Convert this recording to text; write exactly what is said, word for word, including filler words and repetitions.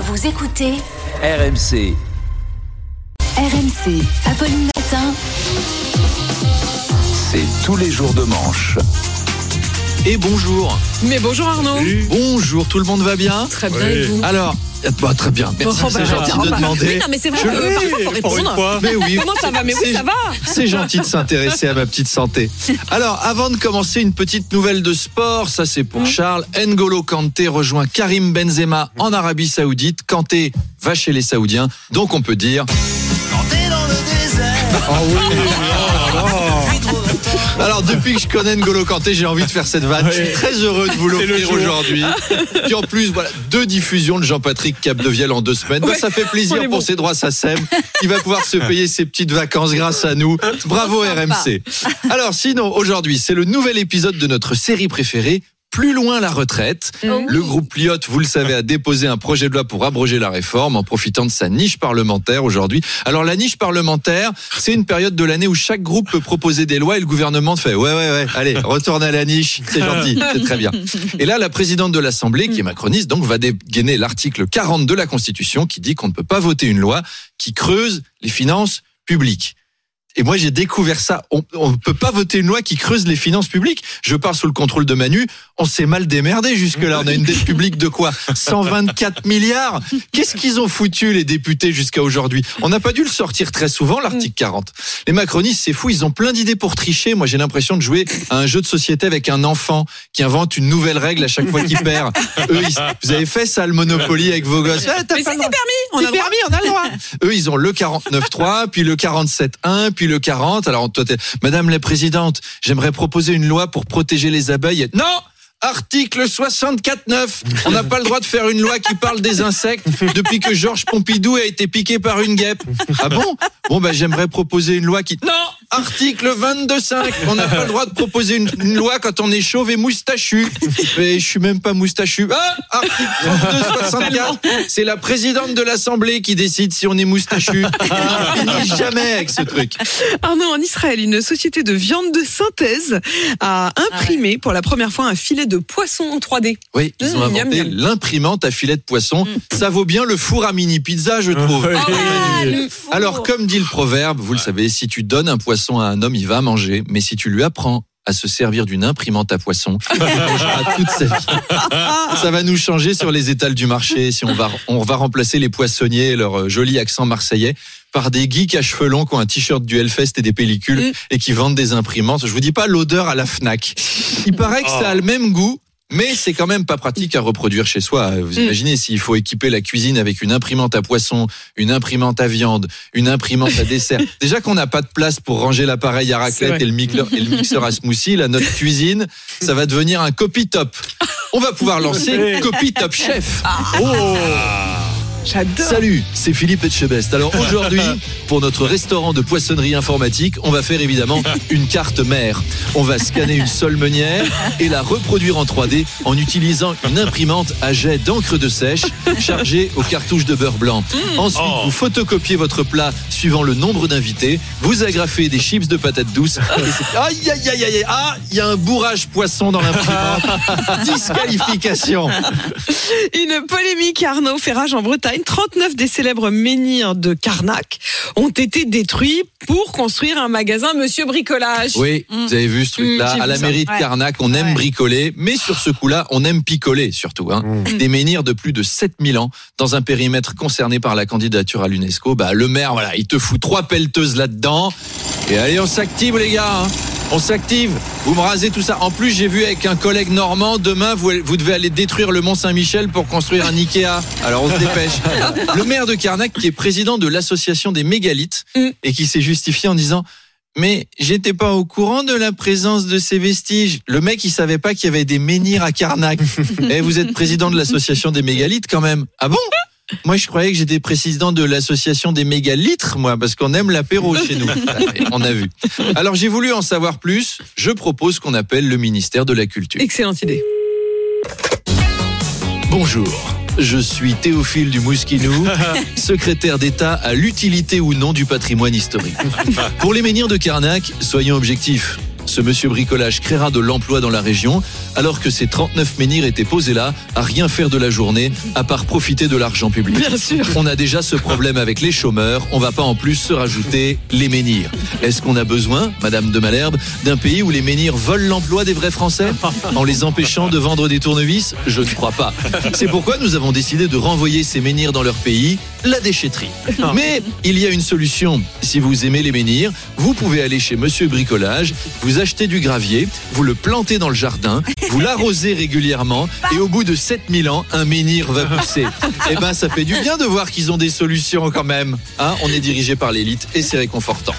Vous écoutez R M C. R M C, Apolline Matin. C'est tous les jours de manche. Et bonjour. Mais bonjour Arnaud. Salut. Bonjour, tout le monde va bien ? Très bien, oui. Et vous ? Alors, bah, très bien, merci, oh, c'est bah, gentil bah, de bah, demander. Oui, non, mais c'est vrai, je, euh, parfois, faut répondre. Mais oui. Comment ça va ? Mais oui, ça va. C'est gentil de s'intéresser à ma petite santé. Alors, avant de commencer, une petite nouvelle de sport, ça c'est pour mmh. Charles. N'Golo Kanté rejoint Karim Benzema en Arabie Saoudite. Kanté va chez les Saoudiens, donc on peut dire... Kanté dans le désert. Oh oui, oh, oh. Alors depuis que je connais N'Golo Kanté, j'ai envie de faire cette vanne. Oui. Je suis très heureux de vous l'offrir aujourd'hui. Puis en plus, voilà, deux diffusions de Jean-Patrick Capdevielle en deux semaines. Ouais. Ben, ça fait plaisir pour bon. ses droits SACEM. Il va pouvoir se payer ses petites vacances grâce à nous. Bravo R M C. Alors sinon, aujourd'hui, c'est le nouvel épisode de notre série préférée, Plus loin la retraite. Mmh. Le groupe L I O T, vous le savez, a déposé un projet de loi pour abroger la réforme en profitant de sa niche parlementaire aujourd'hui. Alors la niche parlementaire, c'est une période de l'année où chaque groupe peut proposer des lois et le gouvernement fait « ouais, ouais, ouais, allez, retourne à la niche, c'est gentil, c'est très bien ». Et là, la présidente de l'Assemblée, qui est macroniste, donc va dégainer l'article quarante de la Constitution qui dit qu'on ne peut pas voter une loi qui creuse les finances publiques. Et moi, j'ai découvert ça. On ne peut pas voter une loi qui creuse les finances publiques. Je pars sous le contrôle de Manu. On s'est mal démerdé jusque-là. On a une dette publique de quoi ? cent vingt-quatre milliards ? Qu'est-ce qu'ils ont foutu, les députés, jusqu'à aujourd'hui ? On n'a pas dû le sortir très souvent, l'article quarante. Les macronistes, c'est fou. Ils ont plein d'idées pour tricher. Moi, j'ai l'impression de jouer à un jeu de société avec un enfant qui invente une nouvelle règle à chaque fois qu'il perd. Eux, ils... Vous avez fait ça, le Monopoly, avec vos gosses. Ah, t'as Mais pas si, le droit. C'est permis. On c'est a permis, on a le droit. Eux, ils ont le quarante-neuf trois, puis le quarante-sept un, puis le quarante. Alors, toi, Madame la Présidente, j'aimerais proposer une loi pour protéger les abeilles. Non! Article soixante-quatre neuf. On n'a pas le droit de faire une loi qui parle des insectes depuis que Georges Pompidou a été piqué par une guêpe. Ah bon? Bon, ben, j'aimerais proposer une loi qui... Non! Article vingt-deux cinq. On n'a pas le droit de proposer une, une loi quand on est chauve et moustachu. Mais je suis même pas moustachu. Ah! Article trente-deux soixante-quatre. C'est la présidente de l'Assemblée qui décide si on est moustachu. On finit jamais avec ce truc. Arnaud, en Israël, une société de viande de synthèse a imprimé ah ouais. pour la première fois un filet de de poisson en trois D. Oui, ils mmh, ont inventé miam, miam. l'imprimante à filet de poisson. Mmh. Ça vaut bien le four à mini pizza, je trouve. Ah, oui. Alors, comme dit le proverbe, vous ouais. le savez, si tu donnes un poisson à un homme, il va manger, mais si tu lui apprends à se servir d'une imprimante à poisson, il mangera toute sa vie. Ça va nous changer sur les étals du marché. Si on va, on va remplacer les poissonniers et leur joli accent marseillais par des geeks à cheveux longs qui ont un t-shirt du Hellfest et des pellicules mmh. et qui vendent des imprimantes. Je vous dis pas l'odeur à la Fnac. Il paraît que oh. ça a le même goût, mais c'est quand même pas pratique à reproduire chez soi. Vous mmh. imaginez, s'il faut équiper la cuisine avec une imprimante à poisson, une imprimante à viande, une imprimante à dessert. Déjà qu'on n'a pas de place pour ranger l'appareil à raclette et le, micleur, et le mixeur à smoothie, là, notre cuisine, ça va devenir un copy-top. On va pouvoir lancer Copy-top Chef. Oh. J'adore. Salut, c'est Philippe Etchebest. Alors aujourd'hui, pour notre restaurant de poissonnerie informatique, on va faire évidemment une carte mère. On va scanner une seule meunière et la reproduire en trois D en utilisant une imprimante à jet d'encre de sèche chargée aux cartouches de beurre blanc. Ensuite, vous photocopiez votre plat suivant le nombre d'invités, vous agrafez des chips de patates douces. Et aïe, aïe, aïe, aïe, ah, il y a un bourrage poisson dans l'imprimante. Disqualification. Une polémique, Arnaud, fait rage en Bretagne. trente-neuf des célèbres menhirs de Carnac ont été détruits pour construire un magasin Monsieur Bricolage. Oui, mmh. vous avez vu ce truc-là. Mmh, à la mairie ça. de Carnac, on aime ouais. bricoler, mais sur ce coup-là, on aime picoler surtout. Hein. Mmh. Des menhirs de plus de sept mille ans, dans un périmètre concerné par la candidature à l'UNESCO. Bah, le maire, voilà, il te fout trois pelleteuses là-dedans. Et allez, on s'active les gars, hein. On s'active, vous me rasez tout ça. En plus, j'ai vu avec un collègue normand, demain, vous, vous devez aller détruire le Mont-Saint-Michel pour construire un Ikea. Alors, on se dépêche. Le maire de Carnac, qui est président de l'association des mégalithes et qui s'est justifié en disant... Mais j'étais pas au courant de la présence de ces vestiges. Le mec, il savait pas qu'il y avait des menhirs à Carnac. Eh, vous êtes président de l'association des mégalithes quand même. Ah bon ? Moi, je croyais que j'étais président de l'association des mégalitres, moi, parce qu'on aime l'apéro chez nous. On a vu. Alors, j'ai voulu en savoir plus. Je propose qu'on appelle le ministère de la Culture. Excellente idée. Bonjour. Je suis Théophile du Mousquinou, secrétaire d'État à l'utilité ou non du patrimoine historique. Pour les menhirs de Carnac, soyons objectifs. Ce monsieur bricolage créera de l'emploi dans la région, alors que ces trente-neuf menhirs étaient posés là, à rien faire de la journée, à part profiter de l'argent public. Bien sûr. On a déjà ce problème avec les chômeurs, on va pas en plus se rajouter les menhirs. Est-ce qu'on a besoin, madame de Malherbe, d'un pays où les menhirs volent l'emploi des vrais Français en les empêchant de vendre des tournevis? Je ne crois pas. C'est pourquoi nous avons décidé de renvoyer ces menhirs dans leur pays, la déchetterie. Mais il y a une solution. Si vous aimez les menhirs, vous pouvez aller chez monsieur bricolage, vous achetez du gravier, vous le plantez dans le jardin, vous l'arrosez régulièrement et au bout de sept mille ans, un menhir va pousser. Eh ben, ça fait du bien de voir qu'ils ont des solutions quand même. Hein, on est dirigé par l'élite et c'est réconfortant.